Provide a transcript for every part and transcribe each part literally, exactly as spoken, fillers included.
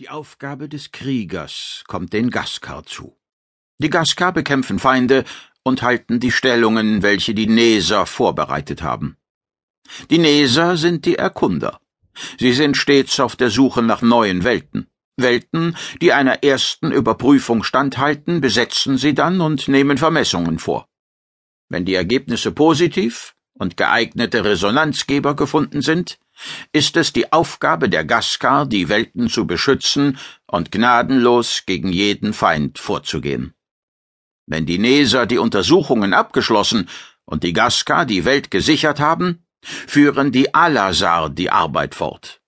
Die Aufgabe des Kriegers kommt den Gaskar zu. Die Gaskar bekämpfen Feinde und halten die Stellungen, welche die Neser vorbereitet haben. Die Neser sind die Erkunder. Sie sind stets auf der Suche nach neuen Welten. Welten, die einer ersten Überprüfung standhalten, besetzen sie dann und nehmen Vermessungen vor. Wenn die Ergebnisse positiv und geeignete Resonanzgeber gefunden sind, ist es die Aufgabe der Gaskar, die Welten zu beschützen und gnadenlos gegen jeden Feind vorzugehen. Wenn die Neser die Untersuchungen abgeschlossen und die Gaskar die Welt gesichert haben, führen die Alasar die Arbeit fort.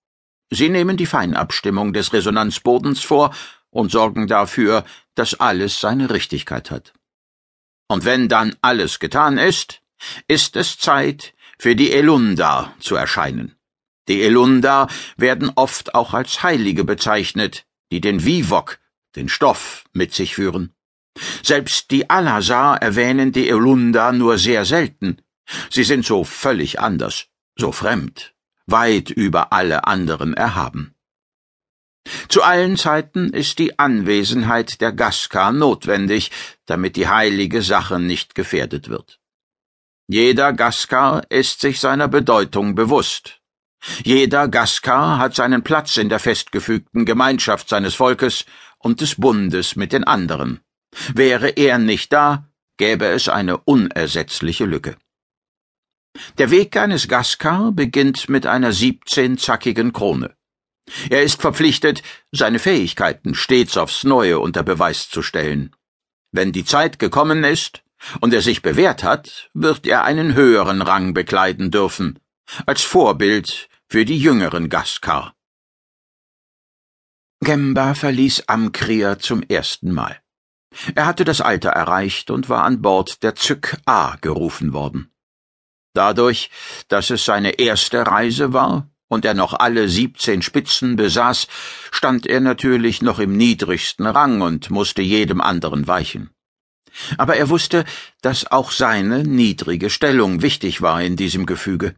Sie nehmen die Feinabstimmung des Resonanzbodens vor und sorgen dafür, dass alles seine Richtigkeit hat. Und wenn dann alles getan ist, ist es Zeit, für die Elundar zu erscheinen. Die Elundar werden oft auch als Heilige bezeichnet, die den Vivok, den Stoff, mit sich führen. Selbst die Alasar erwähnen die Elundar nur sehr selten. Sie sind so völlig anders, so fremd, weit über alle anderen erhaben. Zu allen Zeiten ist die Anwesenheit der Gaskar notwendig, damit die heilige Sache nicht gefährdet wird. Jeder Gaskar ist sich seiner Bedeutung bewusst. Jeder Gaskar hat seinen Platz in der festgefügten Gemeinschaft seines Volkes und des Bundes mit den anderen. Wäre er nicht da, gäbe es eine unersetzliche Lücke. Der Weg eines Gaskar beginnt mit einer siebzehnzackigen Krone. Er ist verpflichtet, seine Fähigkeiten stets aufs Neue unter Beweis zu stellen. Wenn die Zeit gekommen ist und er sich bewährt hat, wird er einen höheren Rang bekleiden dürfen, als Vorbild für die jüngeren Gaskar. Gemba verließ Amkria zum ersten Mal. Er hatte das Alter erreicht und war an Bord der Zyk-A gerufen worden. Dadurch, dass es seine erste Reise war und er noch alle siebzehn Spitzen besaß, stand er natürlich noch im niedrigsten Rang und musste jedem anderen weichen. Aber er wusste, dass auch seine niedrige Stellung wichtig war in diesem Gefüge.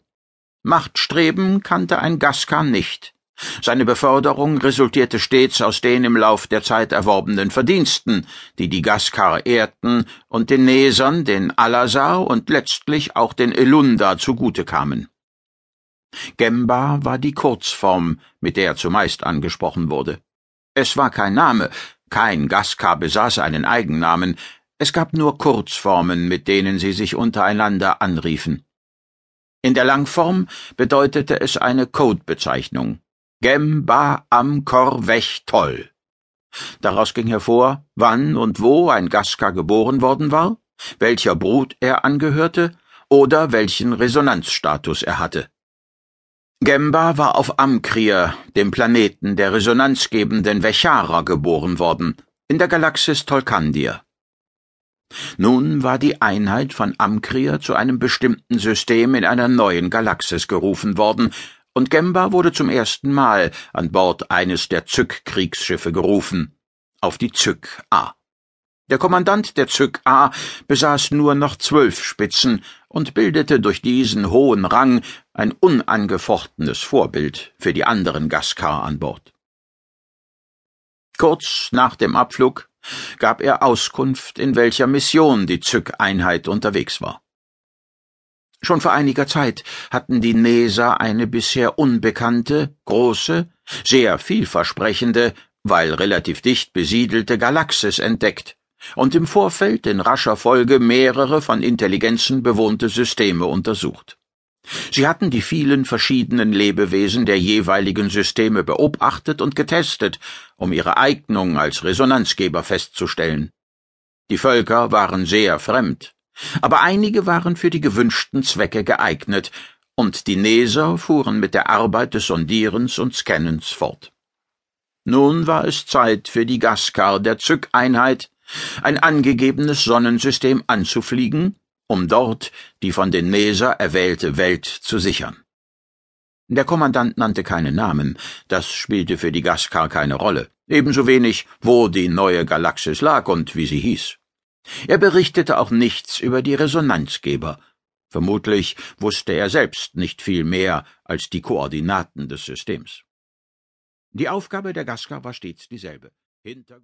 Machtstreben kannte ein Gaskar nicht. Seine Beförderung resultierte stets aus den im Lauf der Zeit erworbenen Verdiensten, die die Gaskar ehrten und den Nesern, den Alasar und letztlich auch den Elundar zugute kamen. Gemba war die Kurzform, mit der er zumeist angesprochen wurde. Es war kein Name, kein Gaskar besaß einen Eigennamen, es gab nur Kurzformen, mit denen sie sich untereinander anriefen. In der Langform bedeutete es eine Codebezeichnung. Gemba am Korwech Toll. Daraus ging hervor, wann und wo ein Gaskar geboren worden war, welcher Brut er angehörte oder welchen Resonanzstatus er hatte. Gemba war auf Amkria, dem Planeten der resonanzgebenden Vechara, geboren worden, in der Galaxis Tolkandir. Nun war die Einheit von Amkria zu einem bestimmten System in einer neuen Galaxis gerufen worden, und Gemba wurde zum ersten Mal an Bord eines der Zyk-Kriegsschiffe gerufen, auf die Zyk-A. Der Kommandant der Zyk-A besaß nur noch zwölf Spitzen und bildete durch diesen hohen Rang ein unangefochtenes Vorbild für die anderen Gaskar an Bord. Kurz nach dem Abflug gab er Auskunft, in welcher Mission die Zyk-Einheit unterwegs war. Schon vor einiger Zeit hatten die Neser eine bisher unbekannte, große, sehr vielversprechende, weil relativ dicht besiedelte Galaxis entdeckt und im Vorfeld in rascher Folge mehrere von Intelligenzen bewohnte Systeme untersucht. Sie hatten die vielen verschiedenen Lebewesen der jeweiligen Systeme beobachtet und getestet, um ihre Eignung als Resonanzgeber festzustellen. Die Völker waren sehr fremd, aber einige waren für die gewünschten Zwecke geeignet, und die Neser fuhren mit der Arbeit des Sondierens und Scannens fort. Nun war es Zeit für die Gaskar der Zyk-Einheit, ein angegebenes Sonnensystem anzufliegen, um dort die von den Neser erwählte Welt zu sichern. Der Kommandant nannte keine Namen, das spielte für die Gaskar keine Rolle, ebenso wenig, wo die neue Galaxis lag und wie sie hieß. Er berichtete auch nichts über die Resonanzgeber. Vermutlich wusste er selbst nicht viel mehr als die Koordinaten des Systems. Die Aufgabe der Gasca war stets dieselbe. Hinter